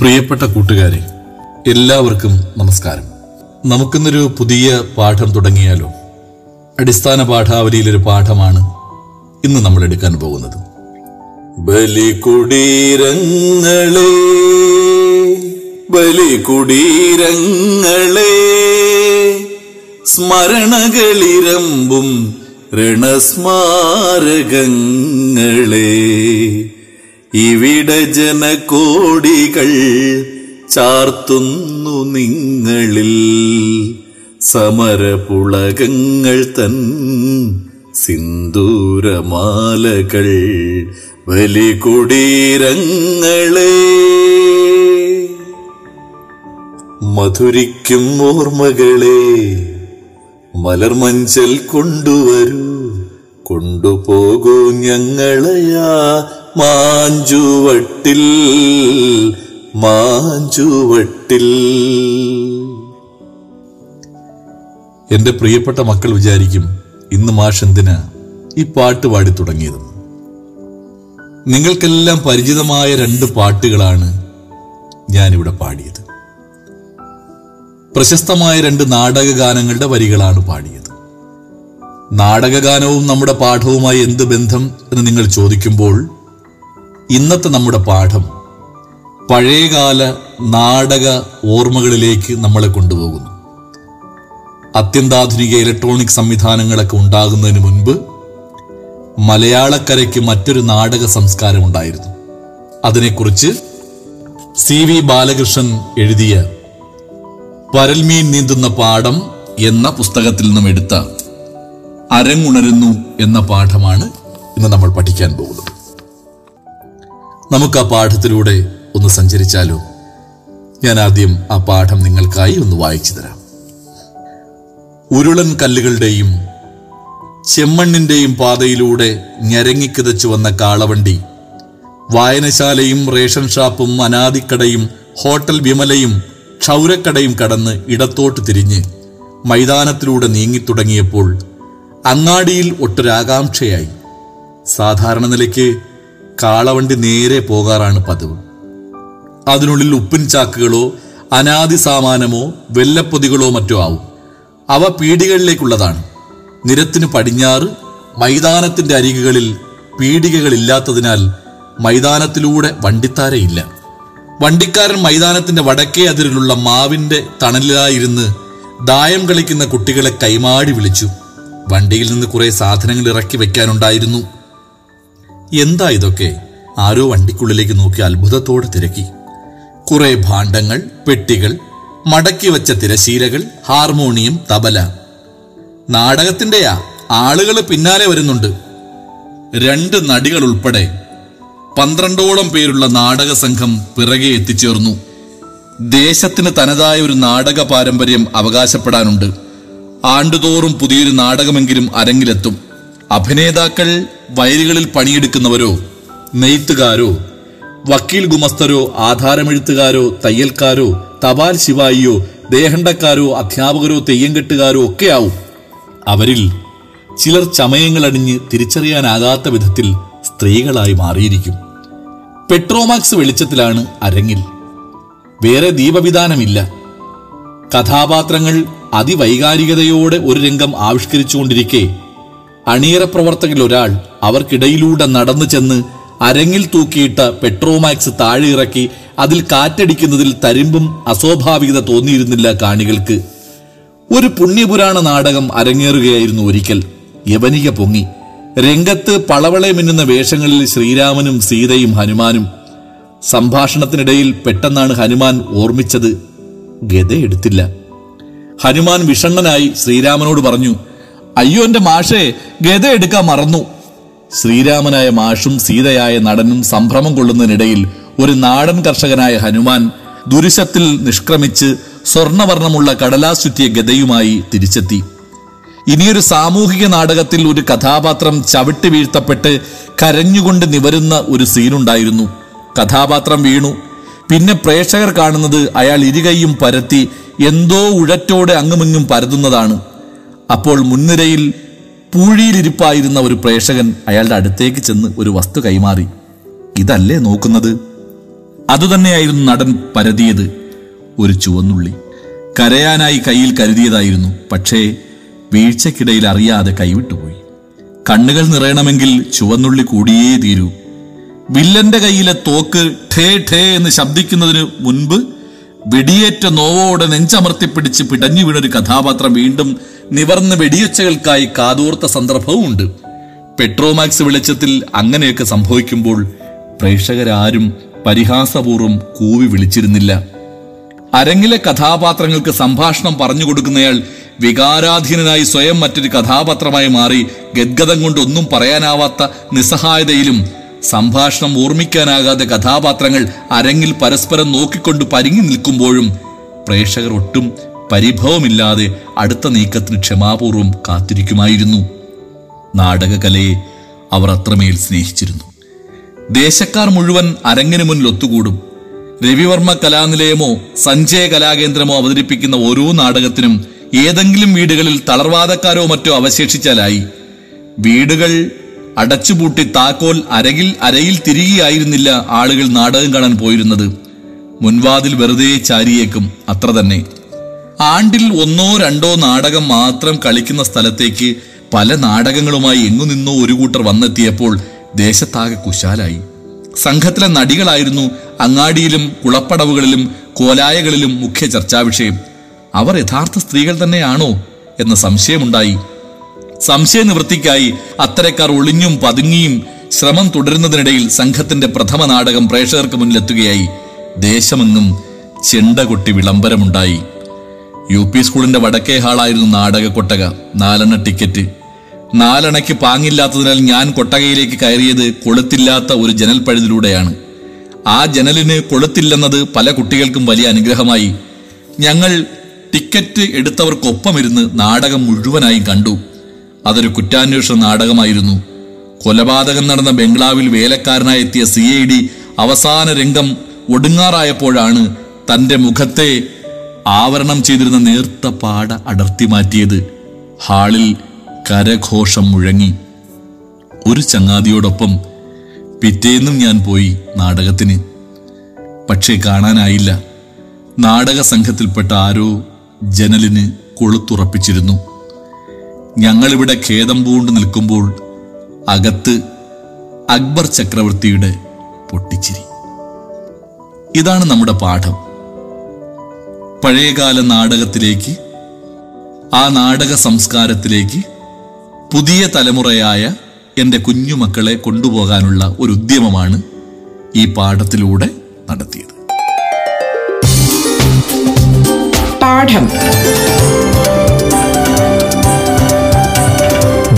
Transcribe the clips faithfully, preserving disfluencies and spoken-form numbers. പ്രിയപ്പെട്ട കൂട്ടുകാരെ, എല്ലാവർക്കും നമസ്കാരം. നമുക്കിന്നൊരു പുതിയ പാഠം തുടങ്ങിയാലോ? അടിസ്ഥാന പാഠാവലിയിലൊരു പാഠമാണ് ഇന്ന് നമ്മൾ എടുക്കാൻ പോകുന്നത്. ബലികുടീരങ്ങളെ ബലികുടീരങ്ങളെ സ്മരണകളിരമ്പും രണസ്മാരകങ്ങളെ ഇവിടെ ജനകോടികൾ ചാർത്തുന്നു നിങ്ങളിൽ സമരപുളകങ്ങൾ തൻ സിന്ദൂരമാലകൾ. ബലികുടീരങ്ങളെ മധുരിക്കും ഓർമ്മകളെ മലർമഞ്ചൽ കൊണ്ടുവരൂ, കൊണ്ടുപോകൂ ഞങ്ങളെയാ മാഞ്ചുവട്ടിൽ മാഞ്ചുവട്ടിൽ. എന്റെ പ്രിയപ്പെട്ട മക്കൾ വിചാരിക്കും, ഇന്ന് മാഷെന്തിന് ഈ പാട്ട് പാടി തുടങ്ങിയത്. നിങ്ങൾക്കെല്ലാം പരിചിതമായ രണ്ട് പാട്ടുകളാണ് ഞാനിവിടെ പാടിയത്. പ്രശസ്തമായ രണ്ട് നാടകഗാനങ്ങളുടെ വരികളാണ് പാടിയത്. നാടകഗാനവും നമ്മുടെ പാഠവുമായി എന്ത് ബന്ധം എന്ന് നിങ്ങൾ ചോദിക്കുമ്പോൾ, ഇന്നത്തെ നമ്മുടെ പാഠം പഴയകാല നാടക ഓർമ്മകളിലേക്ക് നമ്മളെ കൊണ്ടുപോകുന്നു. അത്യന്താധുനിക ഇലക്ട്രോണിക് സംവിധാനങ്ങളൊക്കെ ഉണ്ടാകുന്നതിന് മുൻപ് മലയാളക്കരയ്ക്ക് മറ്റൊരു നാടക സംസ്കാരം ഉണ്ടായിരുന്നു. അതിനെക്കുറിച്ച് സി വി ബാലകൃഷ്ണൻ എഴുതിയ പരൽമീൻ നീന്തുന്ന പാഠം എന്ന പുസ്തകത്തിൽ നിന്നും എടുത്ത അരങ്ങുണരുന്നു എന്ന പാഠമാണ് ഇന്ന് നമ്മൾ പഠിക്കാൻ പോകുന്നത്. നമുക്ക് ആ പാഠത്തിലൂടെ ഒന്ന് സഞ്ചരിച്ചാലോ? ഞാൻ ആദ്യം ആ പാഠം നിങ്ങൾക്കായി ഒന്ന് വായിച്ചു തരാം. ഉരുളൻ കല്ലുകളുടെയും ചെമ്മണ്ണിന്റെയും പാതയിലൂടെ ഞരങ്ങിക്കിതച്ചു വന്ന കാളവണ്ടി വായനശാലയും റേഷൻ ഷാപ്പും അനാദിക്കടയും ഹോട്ടൽ വിമലയും ക്ഷൗരക്കടയും കടന്ന് ഇടത്തോട്ട് തിരിഞ്ഞ് മൈതാനത്തിലൂടെ നീങ്ങിത്തുടങ്ങിയപ്പോൾ അങ്ങാടിയിൽ ഒട്ടൊരാകാംക്ഷയായി. സാധാരണ നിലയ്ക്ക് കാളവണ്ടി നേരെ പോകാറാണ് പതിവ്. അതിനുള്ളിൽ ഉപ്പിൻ ചാക്കുകളോ അനാദി സാമാനമോ വെല്ലപ്പൊതികളോ മറ്റോ ആവും. അവ പീടികകളിലേക്കുള്ളതാണ്. നിരത്തിന് പടിഞ്ഞാറ് മൈതാനത്തിന്റെ അരികുകളിൽ പീടികകളില്ലാത്തതിനാൽ മൈതാനത്തിലൂടെ വണ്ടിത്താരയില്ല. വണ്ടിക്കാരൻ മൈതാനത്തിന്റെ വടക്കേ അതിരിലുള്ള മാവിന്റെ തണലിലായിരുന്ന് ദായം കളിക്കുന്ന കുട്ടികളെ കൈമാടി വിളിച്ചു. വണ്ടിയിൽ നിന്ന് കുറെ സാധനങ്ങൾ ഇറക്കി വെക്കാനുണ്ടായിരുന്നു. എന്താ ഇതൊക്കെ? ആരോ വണ്ടിക്കുള്ളിലേക്ക് നോക്കി അത്ഭുതത്തോടെ തിരക്കി. കുറെ ഭാണ്ഡങ്ങൾ, പെട്ടികൾ, മടക്കി വച്ച തിരശീലകൾ, ഹാർമോണിയം, തബല. നാടകത്തിന്റെയാ, ആളുകൾ പിന്നാലെ വരുന്നുണ്ട്. രണ്ട് നടികൾ ഉൾപ്പെടെ പന്ത്രണ്ടോളം പേരുള്ള നാടക സംഘം പിറകെ എത്തിച്ചേർന്നു. ദേശത്തിന് തനതായ ഒരു നാടക പാരമ്പര്യം അവകാശപ്പെടാനുണ്ട്. ആണ്ടുതോറും പുതിയൊരു നാടകമെങ്കിലും അരങ്ങിലെത്തും. അഭിനേതാക്കൾ വയലുകളിൽ പണിയെടുക്കുന്നവരോ നെയ്ത്തുകാരോ വക്കീൽ ഗുമസ്തരോ ആധാരമെഴുത്തുകാരോ തയ്യൽക്കാരോ തപാൽ ശിവായിയോ ദേഹണ്ടക്കാരോ അധ്യാപകരോ തെയ്യംകെട്ടുകാരോ ഒക്കെയാവും. അവരിൽ ചിലർ ചമയങ്ങളടിഞ്ഞ് തിരിച്ചറിയാനാകാത്ത വിധത്തിൽ സ്ത്രീകളായി മാറിയിരിക്കും. പെട്രോമാക്സ് വെളിച്ചത്തിലാണ് അരങ്ങിൽ. വേറെ ദീപവിധാനമില്ല. കഥാപാത്രങ്ങൾ അതിവൈകാരികതയോടെ ഒരു രംഗം ആവിഷ്കരിച്ചുകൊണ്ടിരിക്കെ അണിയറ പ്രവർത്തകരിൽ ഒരാൾ അവർക്കിടയിലൂടെ നടന്നു ചെന്ന് അരങ്ങിൽ തൂക്കിയിട്ട പെട്രോമാക്സ് താഴെ ഇറക്കി. അതിൽ കാറ്റടിക്കുന്നതിൽ തരിമ്പും അസ്വാഭാവികത തോന്നിയിരുന്നില്ല കാണികൾക്ക്. ഒരു പുണ്യപുരാണ നാടകം അരങ്ങേറുകയായിരുന്നു ഒരിക്കൽ. യവനിക പൊങ്ങി. രംഗത്ത് പളവളെ മിന്നുന്ന വേഷങ്ങളിൽ ശ്രീരാമനും സീതയും ഹനുമാനും. സംഭാഷണത്തിനിടയിൽ പെട്ടെന്നാണ് ഹനുമാൻ ഓർമ്മിച്ചത്, ഗദയെടുത്തില്ല. ഹനുമാൻ വിഷണ്ണനായി ശ്രീരാമനോട് പറഞ്ഞു, അയ്യോ എന്റെ മാഷേ, ഗദ എടുക്കാൻ മറന്നു. ശ്രീരാമനായ മാഷും സീതയായ നടനും സംഭ്രമം കൊള്ളുന്നതിനിടയിൽ ഒരു നാടൻ കർഷകനായ ഹനുമാൻ ദുരിശത്തിൽ നിഷ്ക്രമിച്ച് സ്വർണവർണ്ണമുള്ള കടലാസ് ചുറ്റിയ ഗദയുമായി തിരിച്ചെത്തി. ഇനിയൊരു സാമൂഹിക നാടകത്തിൽ ഒരു കഥാപാത്രം ചവിട്ടി വീഴ്ത്തപ്പെട്ട് കരഞ്ഞുകൊണ്ട് നിവരുന്ന ഒരു സീനുണ്ടായിരുന്നു. കഥാപാത്രം വീണു. പിന്നെ പ്രേക്ഷകർ കാണുന്നത് അയാൾ ഇരുകൈയും പരത്തി എന്തോ ഉഴറ്റോടെ അങ്ങുമിങ്ങും പരതുന്നതാണ്. അപ്പോൾ മുൻനിരയിൽ പൂഴിയിലിരിപ്പായിരുന്ന ഒരു പ്രേക്ഷകൻ അയാളുടെ അടുത്തേക്ക് ചെന്ന് ഒരു വസ്തു കൈമാറി. ഇതല്ലേ നോക്കുന്നത്? അതുതന്നെയായിരുന്നു നടൻ പരതിയത്. ഒരു ചുവന്നുള്ളി കരയാനായി കയ്യിൽ കരുതിയതായിരുന്നു. പക്ഷേ വീഴ്ചക്കിടയിൽ അറിയാതെ കൈവിട്ടുപോയി. കണ്ണുകൾ നിറയണമെങ്കിൽ ചുവന്നുള്ളി കൂടിയേ തീരൂ. വില്ലന്റെ കയ്യിലെ തോക്ക് ഠേ ഠേ എന്ന് ശബ്ദിക്കുന്നതിന് മുൻപ് വെടിയേറ്റ നോവോടെ നെഞ്ചമർത്തിപ്പിടിച്ച് പിടഞ്ഞു വീണൊരു കഥാപാത്രം വീണ്ടും നിവർന്ന് വെടിയൊച്ചകൾക്കായി കാതോർത്ത സന്ദർഭവും ഉണ്ട്. പെട്രോമാക്സ് വെളിച്ചത്തിൽ അങ്ങനെയൊക്കെ സംഭവിക്കുമ്പോൾ പ്രേക്ഷകരാരും പരിഹാസപൂർവ്വം കൂവി വിളിച്ചിരുന്നില്ല. അരങ്ങിലെ കഥാപാത്രങ്ങൾക്ക് സംഭാഷണം പറഞ്ഞു കൊടുക്കുന്നയാൾ വികാരാധീനനായി സ്വയം മറ്റൊരു കഥാപാത്രമായി മാറി ഗദ്ഗതം കൊണ്ടൊന്നും പറയാനാവാത്ത നിസ്സഹായതയിലും സംഭാഷണം ഓർമ്മിക്കാനാകാതെ കഥാപാത്രങ്ങൾ അരങ്ങിൽ പരസ്പരം നോക്കിക്കൊണ്ട് പരിങ്ങി നിൽക്കുമ്പോഴും പ്രേക്ഷകർ ഒട്ടും പരിഭവമില്ലാതെ അടുത്ത നീക്കത്തിന് ക്ഷമാപൂർവ്വം കാത്തിരിക്കുമായിരുന്നു. നാടകകലയെ അവർ അത്രമേൽ സ്നേഹിച്ചിരുന്നു. ദേശക്കാർ മുഴുവൻ അരങ്ങിന് മുന്നിൽ ഒത്തുകൂടും. രവിവർമ്മ കലാനിലയമോ സഞ്ജയ് കലാകേന്ദ്രമോ അവതരിപ്പിക്കുന്ന ഓരോ നാടകത്തിനും ഏതെങ്കിലും വീടുകളിൽ തളർവാദക്കാരോ മറ്റോ അവശേഷിച്ചാലായി. വീടുകൾ അടച്ചുപൂട്ടി താക്കോൽ അരയിൽ അരയിൽ തിരികെയായിരുന്നില്ല ആളുകൾ നാടകം കാണാൻ പോയിരുന്നത്. മുൻവാതിൽ വെറുതെ ചാരിയേക്കും, അത്ര തന്നെ. ആണ്ടിൽ ഒന്നോ രണ്ടോ നാടകം മാത്രം കളിക്കുന്ന സ്ഥലത്തേക്ക് പല നാടകങ്ങളുമായി എങ്ങുനിന്നോ ഒരു കൂട്ടർ വന്നെത്തിയപ്പോൾ ദേശത്താകെ കുശാലായി. സംഘത്തിലെ നടികളായിരുന്നു അങ്ങാടിയിലും കുളപ്പടവുകളിലും കോലായകളിലും മുഖ്യ ചർച്ചാവിഷയം. അവർ യഥാർത്ഥ സ്ത്രീകൾ തന്നെയാണോ എന്ന സംശയമുണ്ടായി. സംശയ നിവൃത്തിക്കായി അത്തരക്കാർ ഒളിഞ്ഞും പതുങ്ങിയും ശ്രമം തുടരുന്നതിനിടയിൽ സംഘത്തിന്റെ പ്രഥമ നാടകം പ്രേക്ഷകർക്ക് മുന്നിലെത്തുകയായി. ദേശമെങ്ങും ചെണ്ടകൊട്ടി വിളംബരമുണ്ടായി. യു പി സ്കൂളിന്റെ വടക്കേ ഹാളായിരുന്നു നാടക കൊട്ടക. നാലെണ്ണ ടിക്കറ്റ്. നാലെണ്ണയ്ക്ക് പാങ്ങില്ലാത്തതിനാൽ ഞാൻ കൊട്ടകയിലേക്ക് കയറിയത് കൊളുത്തില്ലാത്ത ഒരു ജനൽ പഴുതിലൂടെയാണ്. ആ ജനലിന് കൊളുത്തില്ലെന്നത് പല കുട്ടികൾക്കും വലിയ അനുഗ്രഹമായി. ഞങ്ങൾ ടിക്കറ്റ് എടുത്തവർക്കൊപ്പമിരുന്ന് നാടകം മുഴുവനായും കണ്ടു. അതൊരു കുറ്റാന്വേഷണ നാടകമായിരുന്നു. കൊലപാതകം നടന്ന ബംഗ്ലാവിൽ വേലക്കാരനായി എത്തിയ സി ഐ ഡി അവസാന രംഗം ഒടുങ്ങാറായപ്പോഴാണ് തൻ്റെ മുഖത്തെ ആവരണം ചെയ്തിരുന്ന നേർത്ത പാട അടർത്തി മാറ്റിയത്. ഹാളിൽ കരഘോഷം മുഴങ്ങി. ഒരു ചങ്ങാതിയോടൊപ്പം പിറ്റേന്നും ഞാൻ പോയി നാടകത്തിന്. പക്ഷേ കാണാനായില്ല. നാടക സംഘത്തിൽപ്പെട്ട ആരോ ജനലിന് കൊളുത്തുറപ്പിച്ചിരുന്നു. ഞങ്ങളിവിടെ ഖേദം പൂണ്ട് നിൽക്കുമ്പോൾ അകത്ത് അക്ബർ ചക്രവർത്തിയുടെ പൊട്ടിച്ചിരി. ഇതാണ് നമ്മുടെ പാഠം. പഴയകാല നാടകത്തിലേക്ക്, ആ നാടക സംസ്കാരത്തിലേക്ക് പുതിയ തലമുറയായ എൻ്റെ കുഞ്ഞുമക്കളെ കൊണ്ടുപോകാനുള്ള ഒരു ഉദ്യമമാണ് ഈ പാഠത്തിലൂടെ നടത്തിയത്. പാഠം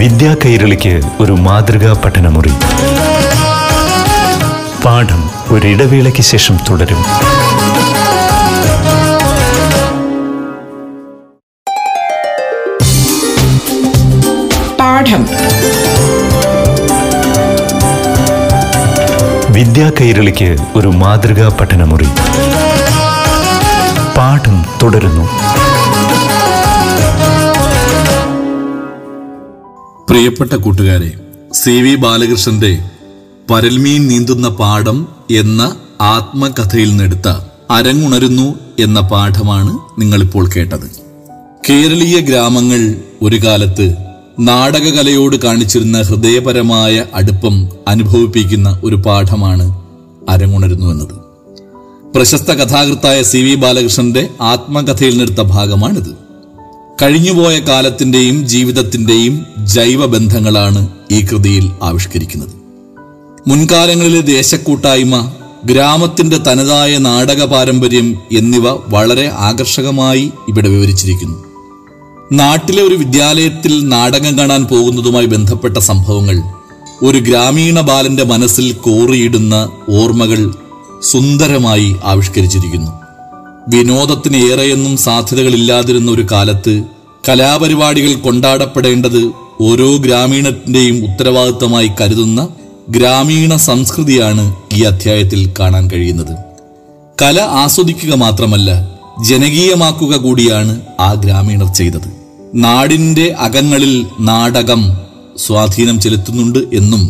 വിദ്യാ കൈരളിക്ക് ഒരു മാതൃകാ പഠനമുറി. പാഠം ഒരിടവേളയ്ക്ക് ശേഷം തുടരും. പാഠം വിദ്യാ കൈരളിക്ക് ഒരു മാതൃകാ പഠനമുറി. പാഠം തുടരുന്നു. പ്രിയപ്പെട്ട കൂട്ടുകാരെ, സി വി ബാലകൃഷ്ണന്റെ പരൽമീൻ നീന്തുന്ന പാഠം എന്ന ആത്മകഥയിൽ നിന്നെടുത്ത അരങ്ങുണരുന്നു എന്ന പാഠമാണ് നിങ്ങളിപ്പോൾ കേട്ടത്. കേരളീയ ഗ്രാമങ്ങൾ ഒരു കാലത്ത് നാടകകലയോട് കാണിച്ചിരുന്ന ഹൃദയപരമായ അടുപ്പം അനുഭവിപ്പിക്കുന്ന ഒരു പാഠമാണ് അരങ്ങുണരുന്നു എന്നത്. പ്രശസ്ത കഥാകൃത്തായ സി വി ബാലകൃഷ്ണന്റെ ആത്മകഥയിൽ നിന്നെടുത്ത ഭാഗമാണിത്. കഴിഞ്ഞുപോയ കാലത്തിന്റെയും ജീവിതത്തിന്റെയും ജൈവബന്ധങ്ങളാണ് ഈ കൃതിയിൽ ആവിഷ്കരിക്കുന്നത്. മുൻകാലങ്ങളിലെ ദേശക്കൂട്ടായ്മ, ഗ്രാമത്തിന്റെ തനതായ നാടക പാരമ്പര്യം എന്നിവ വളരെ ആകർഷകമായി ഇവിടെ വിവരിച്ചിരിക്കുന്നു. നാട്ടിലെ ഒരു വിദ്യാലയത്തിൽ നാടകം കാണാൻ പോകുന്നതുമായി ബന്ധപ്പെട്ട സംഭവങ്ങൾ, ഒരു ഗ്രാമീണ ബാലന്റെ മനസ്സിൽ കോറിയിടുന്ന ഓർമ്മകൾ സുന്ദരമായി ആവിഷ്കരിച്ചിരിക്കുന്നു. വിനോദത്തിന് ഏറെയൊന്നും സാധ്യതകളില്ലാതിരുന്ന ഒരു കാലത്ത് കലാപരിപാടികൾ കൊണ്ടാടപ്പെടേണ്ടത് ഓരോ ഗ്രാമീണത്തിന്റെയും ഉത്തരവാദിത്തമായി കരുതുന്ന ഗ്രാമീണ സംസ്കൃതിയാണ് ഈ അധ്യായത്തിൽ കാണാൻ കഴിയുന്നത്. കല ആസ്വദിക്കുക മാത്രമല്ല, ജനകീയമാക്കുക കൂടിയാണ് ആ ഗ്രാമീണർ ചെയ്തത്. നാടിന്റെ അകങ്ങളിൽ നാടകം സ്വാധീനം ചെലുത്തുന്നുണ്ട് എന്നും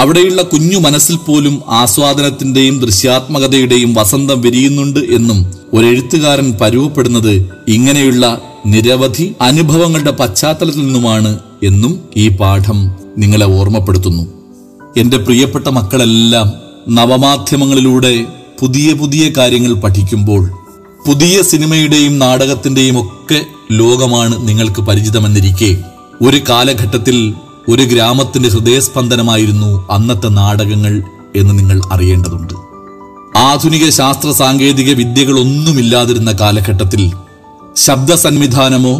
അവിടെയുള്ള കുഞ്ഞു മനസ്സിൽ പോലും ആസ്വാദനത്തിന്റെയും ദൃശ്യാത്മകതയുടെയും വസന്തം വിരിയുന്നുണ്ട് എന്നും ഒരെഴുത്തുകാരൻ പരുവപ്പെടുന്നത് ഇങ്ങനെയുള്ള നിരവധി അനുഭവങ്ങളുടെ പശ്ചാത്തലത്തിൽ നിന്നുമാണ് എന്നും ഈ പാഠം നിങ്ങളെ ഓർമ്മപ്പെടുത്തുന്നു. എൻ്റെ പ്രിയപ്പെട്ട മക്കളെല്ലാം നവമാധ്യമങ്ങളിലൂടെ പുതിയ പുതിയ കാര്യങ്ങൾ പഠിക്കുമ്പോൾ പുതിയ സിനിമയുടെയും നാടകത്തിന്റെയും ഒക്കെ ലോകമാണ് നിങ്ങൾക്ക് പരിചിതമെന്നിരിക്കെ, ഒരു കാലഘട്ടത്തിൽ ഒരു ഗ്രാമത്തിന്റെ ഹൃദയസ്പന്ദനമായിരുന്നു അന്നത്തെ നാടകങ്ങൾ എന്ന് നിങ്ങൾ അറിയേണ്ടതുണ്ട്. ആധുനിക ശാസ്ത്ര സാങ്കേതിക വിദ്യകളൊന്നുമില്ലാതിരുന്ന കാലഘട്ടത്തിൽ, ശബ്ദ സംവിധാനമോ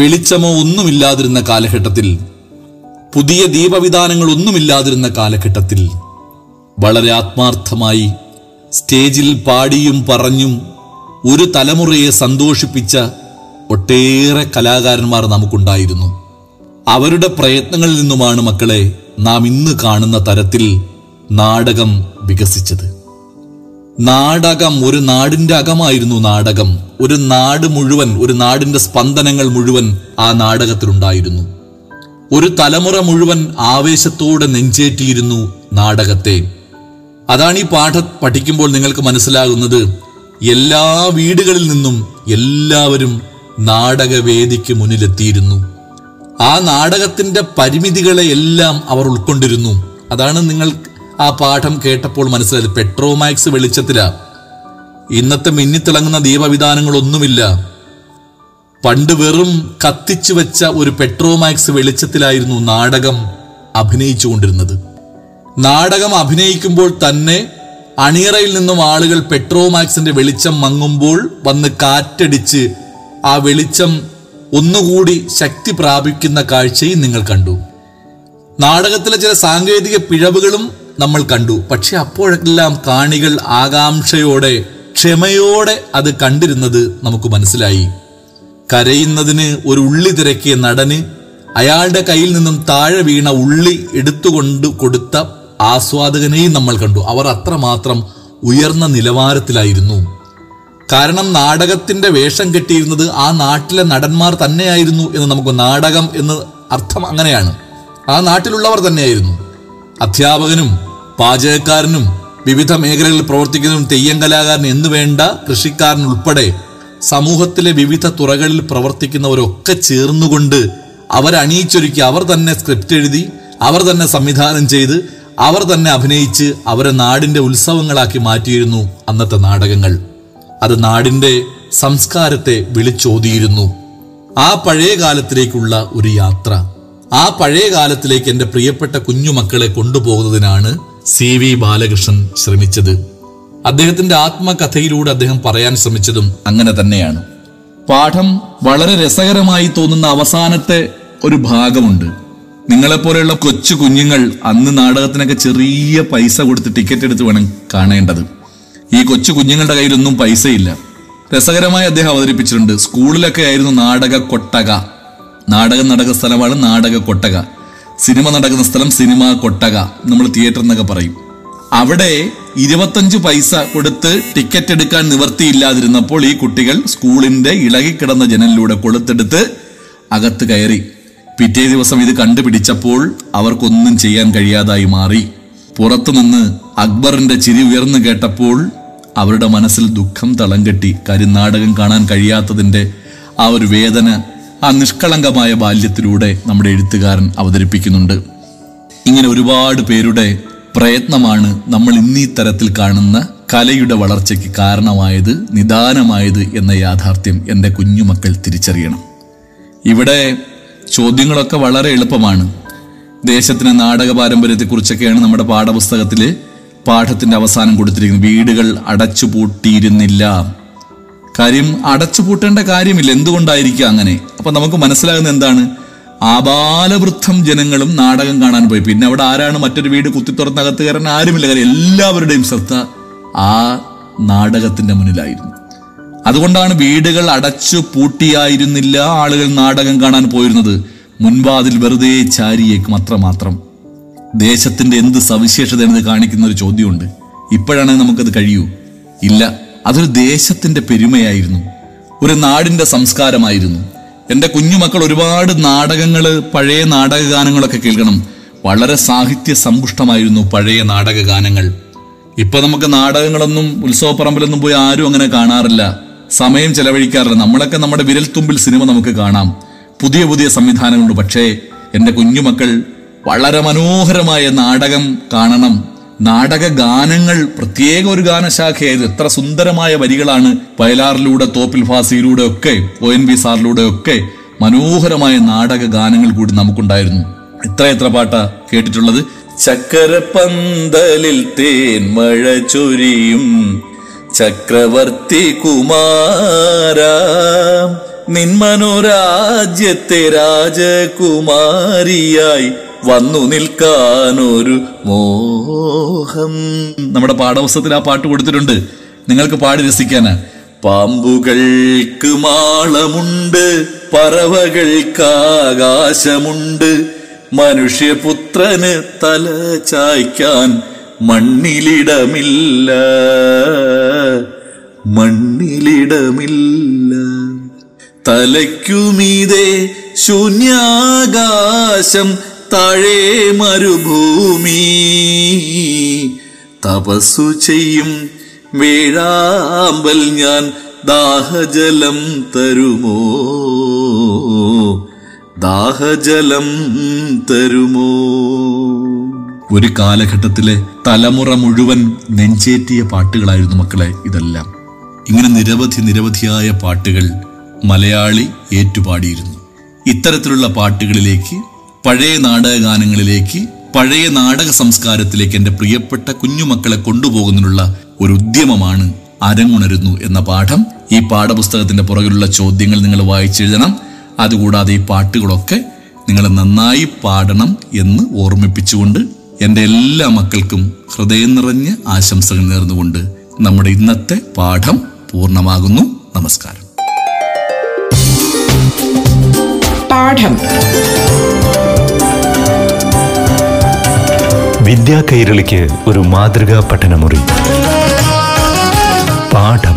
വെളിച്ചമോ ഒന്നുമില്ലാതിരുന്ന കാലഘട്ടത്തിൽ, പുതിയ ദീപവിധാനങ്ങളൊന്നുമില്ലാതിരുന്ന കാലഘട്ടത്തിൽ വളരെ ആത്മാർത്ഥമായി സ്റ്റേജിൽ പാടിയും പറഞ്ഞും ഒരു തലമുറയെ സന്തോഷിപ്പിച്ച ഒട്ടേറെ കലാകാരന്മാർ നമുക്കുണ്ടായിരുന്നു. അവരുടെ പ്രയത്നങ്ങളിൽ നിന്നുമാണ് മക്കളെ നാം ഇന്ന് കാണുന്ന തരത്തിൽ നാടകം വികസിച്ചത്. നാടകം ഒരു നാടിന്റെ അകമായിരുന്നു. നാടകം ഒരു നാട് മുഴുവൻ, ഒരു നാടിന്റെ സ്പന്ദനങ്ങൾ മുഴുവൻ ആ നാടകത്തിലുണ്ടായിരുന്നു. ഒരു തലമുറ മുഴുവൻ ആവേശത്തോടെ നെഞ്ചേറ്റിയിരുന്നു നാടകത്തെ. അതാണ് ഈ പാഠം പഠിക്കുമ്പോൾ നിങ്ങൾക്ക് മനസ്സിലാകുന്നത്. എല്ലാ വീടുകളിൽ നിന്നും എല്ലാവരും നാടകവേദിക്ക് മുന്നിലെത്തിയിരുന്നു. ആ നാടകത്തിന്റെ പരിമിതികളെ എല്ലാം അവർ ഉൾക്കൊണ്ടിരുന്നു. അതാണ് നിങ്ങൾ ആ പാഠം കേട്ടപ്പോൾ മനസ്സിലായത്. പെട്രോമാക്സ് വെളിച്ചത്തിലാ, ഇന്നത്തെ മിന്നിത്തിളങ്ങുന്ന ദീപവിധാനങ്ങളൊന്നുമില്ല. പണ്ട് വെറും കത്തിച്ചു വെച്ച ഒരു പെട്രോമാക്സ് വെളിച്ചത്തിലായിരുന്നു നാടകം അഭിനയിച്ചു കൊണ്ടിരുന്നത്. നാടകം അഭിനയിക്കുമ്പോൾ തന്നെ അണിയറയിൽ നിന്നും ആളുകൾ പെട്രോമാക്സിന്റെ വെളിച്ചം മങ്ങുമ്പോൾ വന്ന് കാറ്റടിച്ച് ആ വെളിച്ചം ഒന്നുകൂടി ശക്തി പ്രാപിക്കുന്ന കാഴ്ചയും നിങ്ങൾ കണ്ടു. നാടകത്തിലെ ചില സാങ്കേതിക പിഴവുകളും നമ്മൾ കണ്ടു. പക്ഷെ അപ്പോഴെല്ലാം കാണികൾ ആകാംക്ഷയോടെ, ക്ഷമയോടെ അത് കണ്ടിരുന്നത് നമുക്ക് മനസ്സിലായി. കരയുന്നതിന് ഒരു ഉള്ളി തിരക്കിയ നടന് അയാളുടെ കയ്യിൽ നിന്നും താഴെ വീണ ഉള്ളി എടുത്തുകൊണ്ട് കൊടുത്ത ആസ്വാദകനെയും നമ്മൾ കണ്ടു. അവർ അത്രമാത്രം ഉയർന്ന നിലവാരത്തിലായിരുന്നു. കാരണം നാടകത്തിന്റെ വേഷം കെട്ടിയിരുന്നത് ആ നാട്ടിലെ നടന്മാർ തന്നെയായിരുന്നു എന്ന് നമുക്ക്, നാടകം എന്ന് അർത്ഥം അങ്ങനെയാണ്, ആ നാട്ടിലുള്ളവർ തന്നെയായിരുന്നു. അധ്യാപകനും പാചകക്കാരനും വിവിധ മേഖലകളിൽ പ്രവർത്തിക്കുന്നവരും തെയ്യം കലാകാരനും എന്നുവേണ്ട കൃഷിക്കാരൻ ഉൾപ്പെടെ സമൂഹത്തിലെ വിവിധ തുറകളിൽ പ്രവർത്തിക്കുന്നവരൊക്കെ ചേർന്നുകൊണ്ട് അവരണിയിച്ചൊരുക്കി, അവർ തന്നെ സ്ക്രിപ്റ്റ് എഴുതി, അവർ തന്നെ സംവിധാനം ചെയ്ത്, അവർ തന്നെ അഭിനയിച്ച് അവരെ നാടിന്റെ ഉത്സവങ്ങളാക്കി മാറ്റിയിരുന്നു അന്നത്തെ നാടകങ്ങൾ. അത് നാടിന്റെ സംസ്കാരത്തെ വിളിച്ചോതിയിരുന്നു. ആ പഴയ കാലത്തിലേക്കുള്ള ഒരു യാത്ര, ആ പഴയ കാലത്തിലേക്ക് എൻ്റെ പ്രിയപ്പെട്ട കുഞ്ഞുമക്കളെ കൊണ്ടുപോകുന്നതിനാണ് സി വി ബാലകൃഷ്ണൻ ശ്രമിച്ചത്. അദ്ദേഹത്തിന്റെ ആത്മകഥയിലൂടെ അദ്ദേഹം പറയാൻ ശ്രമിച്ചതും അങ്ങനെ തന്നെയാണ്. പാഠം വളരെ രസകരമായി തോന്നുന്ന അവസാനത്തെ ഒരു ഭാഗമുണ്ട്. നിങ്ങളെപ്പോലെയുള്ള കൊച്ചു കുഞ്ഞുങ്ങൾ അന്ന് നാടകത്തിനൊക്കെ ചെറിയ പൈസ കൊടുത്ത് ടിക്കറ്റ് എടുത്ത് വേണം കാണേണ്ടത്. ഈ കൊച്ചു കുഞ്ഞുങ്ങളുടെ കയ്യിലൊന്നും പൈസയില്ല. രസകരമായി അദ്ദേഹം അവതരിപ്പിച്ചിട്ടുണ്ട്. സ്കൂളിലൊക്കെ ആയിരുന്നു നാടക കൊട്ടക. നാടകം നടക്കുന്ന സ്ഥലമാണ് നാടക കൊട്ടക. സിനിമ നടക്കുന്ന സ്ഥലം സിനിമ കൊട്ടക, നമ്മൾ തിയേറ്റർ എന്നൊക്കെ പറയും. അവിടെ ഇരുപത്തഞ്ച് പൈസ കൊടുത്ത് ടിക്കറ്റ് എടുക്കാൻ നിവർത്തിയില്ലാതിരുന്നപ്പോൾ ഈ കുട്ടികൾ സ്കൂളിന്റെ ഇളകിക്കിടന്ന ജനലിലൂടെ കൊളുത്തെടുത്ത് അകത്ത് കയറി. പിറ്റേ ദിവസം ഇത് കണ്ടുപിടിച്ചപ്പോൾ അവർക്കൊന്നും ചെയ്യാൻ കഴിയാതായി മാറി. പുറത്തുനിന്ന് അക്ബറിന്റെ ചിരി ഉയർന്നു കേട്ടപ്പോൾ അവരുടെ മനസ്സിൽ ദുഃഖം തളം കെട്ടി. കരിനാടകം കാണാൻ കഴിയാത്തതിൻ്റെ ആ ഒരു വേദന ആ നിഷ്കളങ്കമായ ബാല്യത്തിലൂടെ നമ്മുടെ എഴുത്തുകാരൻ അവതരിപ്പിക്കുന്നുണ്ട്. ഇങ്ങനെ ഒരുപാട് പേരുടെ പ്രയത്നമാണ് നമ്മൾ ഇന്നീ തരത്തിൽ കാണുന്ന കലയുടെ വളർച്ചയ്ക്ക് കാരണമായത്, നിദാനമായത് എന്ന യാഥാർത്ഥ്യം എൻ്റെ കുഞ്ഞുമക്കൾ തിരിച്ചറിയണം. ഇവിടെ ചോദ്യങ്ങളൊക്കെ വളരെ എളുപ്പമാണ്. ദേശത്തിൻ്റെ നാടക പാരമ്പര്യത്തെക്കുറിച്ചൊക്കെയാണ് നമ്മുടെ പാഠപുസ്തകത്തിൽ പാഠത്തിൻ്റെ അവസാനം കൊടുത്തിരിക്കുന്നത്. വീടുകൾ അടച്ചുപൂട്ടിയിരുന്നില്ല. കാര്യം അടച്ചുപൂട്ടേണ്ട കാര്യമില്ല, എന്തുകൊണ്ടായിരിക്കും അങ്ങനെ? അപ്പം നമുക്ക് മനസ്സിലാകുന്ന എന്താണ്? ആബാലവൃദ്ധം ജനങ്ങളും നാടകം കാണാൻ പോയി. പിന്നെ അവിടെ ആരാണ് മറ്റൊരു വീട് കുത്തിത്തുറന്ന് അകത്ത് കയറാൻ ആരുമില്ല. കാര്യം എല്ലാവരുടെയും ശ്രദ്ധ ആ നാടകത്തിന്റെ മുന്നിലായിരുന്നു. അതുകൊണ്ടാണ് വീടുകൾ അടച്ചു പൂട്ടിയായിരുന്നില്ല, ആളുകൾ നാടകം കാണാൻ പോയിരുന്നത്. മുൻവാതിൽ വെറുതെ ചാരിയേക്കും അത്രമാത്രം. ദേശത്തിന്റെ എന്ത് സവിശേഷതയെന്ന് കാണിക്കുന്ന ഒരു ചോദ്യമുണ്ട്. ഇപ്പോഴാണ് നമുക്കത് കഴിയൂ? ഇല്ല, അതൊരു ദേശത്തിന്റെ പെരുമയായിരുന്നു, ഒരു നാടിന്റെ സംസ്കാരമായിരുന്നു. എൻ്റെ കുഞ്ഞുമക്കൾ ഒരുപാട് നാടകങ്ങൾ, പഴയ നാടകഗാനങ്ങളൊക്കെ കേൾക്കണം. വളരെ സാഹിത്യ സമ്പുഷ്ടമായിരുന്നു പഴയ നാടകഗാനങ്ങൾ. ഇപ്പൊ നമുക്ക് നാടകങ്ങളൊന്നും ഉത്സവപ്പറമ്പിലൊന്നും പോയി ആരും അങ്ങനെ കാണാറില്ല, സമയം ചെലവഴിക്കാറില്ല. നമ്മളൊക്കെ നമ്മുടെ വിരൽത്തുമ്പിൽ സിനിമ നമുക്ക് കാണാം, പുതിയ പുതിയ സംവിധാനങ്ങളുണ്ട്. പക്ഷേ എൻ്റെ കുഞ്ഞുമക്കൾ വളരെ മനോഹരമായ നാടകം കാണണം. നാടകഗാനങ്ങൾ പ്രത്യേക ഒരു ഗാനശാഖയായത്. എത്ര സുന്ദരമായ വരികളാണ് വയലാറിലൂടെ, തോപ്പിൽ ഫാസിയിലൂടെ ഒക്കെ, ഒ എൻ വി സാറിലൂടെ ഒക്കെ മനോഹരമായ നാടകഗാനങ്ങൾ കൂടി നമുക്കുണ്ടായിരുന്നു. എത്ര എത്ര പാട്ട കേട്ടിട്ടുള്ളത്? ചക്കരപ്പന്തലിൽ തേൻമഴ ചൊരിയും ചക്രവർത്തി കുമാര, നിന്മനോരാജ്യത്തെ രാജകുമാരിയായി വന്നു നിൽക്കാനൊരു മോഹം. നമ്മുടെ പാഠപുസ്തകത്തിൽ ആ പാട്ട് കൊടുത്തിട്ടുണ്ട്, നിങ്ങൾക്ക് പാടി രസിക്കാനാ. പാമ്പുകൾക്ക് മാളമുണ്ട്, പറവകൾക്കാകാശമുണ്ട്, മനുഷ്യപുത്രന് തല ചായ്ക്കാൻ മണ്ണിലിടമില്ല, മണ്ണിലിടമില്ല. തലയ്ക്കുമീതേ ശൂന്യാകാശം, താഴെ മരുഭൂമി, തപസ്സു ചെയ്യും വേഴാമ്പൽ ഞാൻ, ദാഹജലം തരുമോ, ദാഹജലം തരുമോ. ഒരു കാലഘട്ടത്തിലെ തലമുറ മുഴുവൻ നെഞ്ചേറ്റിയ പാട്ടുകളായിരുന്നു മക്കളെ ഇതെല്ലാം. ഇങ്ങനെ നിരവധി നിരവധിയായ പാട്ടുകൾ മലയാളി ഏറ്റുപാടിയിരുന്നു. ഇത്തരത്തിലുള്ള പാട്ടുകളിലേക്ക്, പഴയ നാടകഗാനങ്ങളിലേക്ക്, പഴയ നാടക സംസ്കാരത്തിലേക്ക് എൻ്റെ പ്രിയപ്പെട്ട കുഞ്ഞുമക്കളെ കൊണ്ടുപോകുന്നതിനുള്ള ഒരു ഉദ്യമമാണ് അരങ്ങുണരുന്നു എന്ന പാഠം. ഈ പാഠപുസ്തകത്തിന്റെ പുറകിലുള്ള ചോദ്യങ്ങൾ നിങ്ങൾ വായിച്ചെഴുതണം. അതുകൂടാതെ ഈ പാട്ടുകളൊക്കെ നിങ്ങൾ നന്നായി പാടണം എന്ന് ഓർമ്മിപ്പിച്ചുകൊണ്ട് എൻ്റെ എല്ലാ മക്കൾക്കും ഹൃദയം നിറഞ്ഞ ആശംസകൾ നേർന്നുകൊണ്ട് നമ്മുടെ ഇന്നത്തെ പാഠം പൂർണ്ണമാകുന്നു. നമസ്കാരം. പാഠം വിദ്യാ കൈരളിക്ക് ഒരു മാതൃകാ പഠനമുറി. പാഠം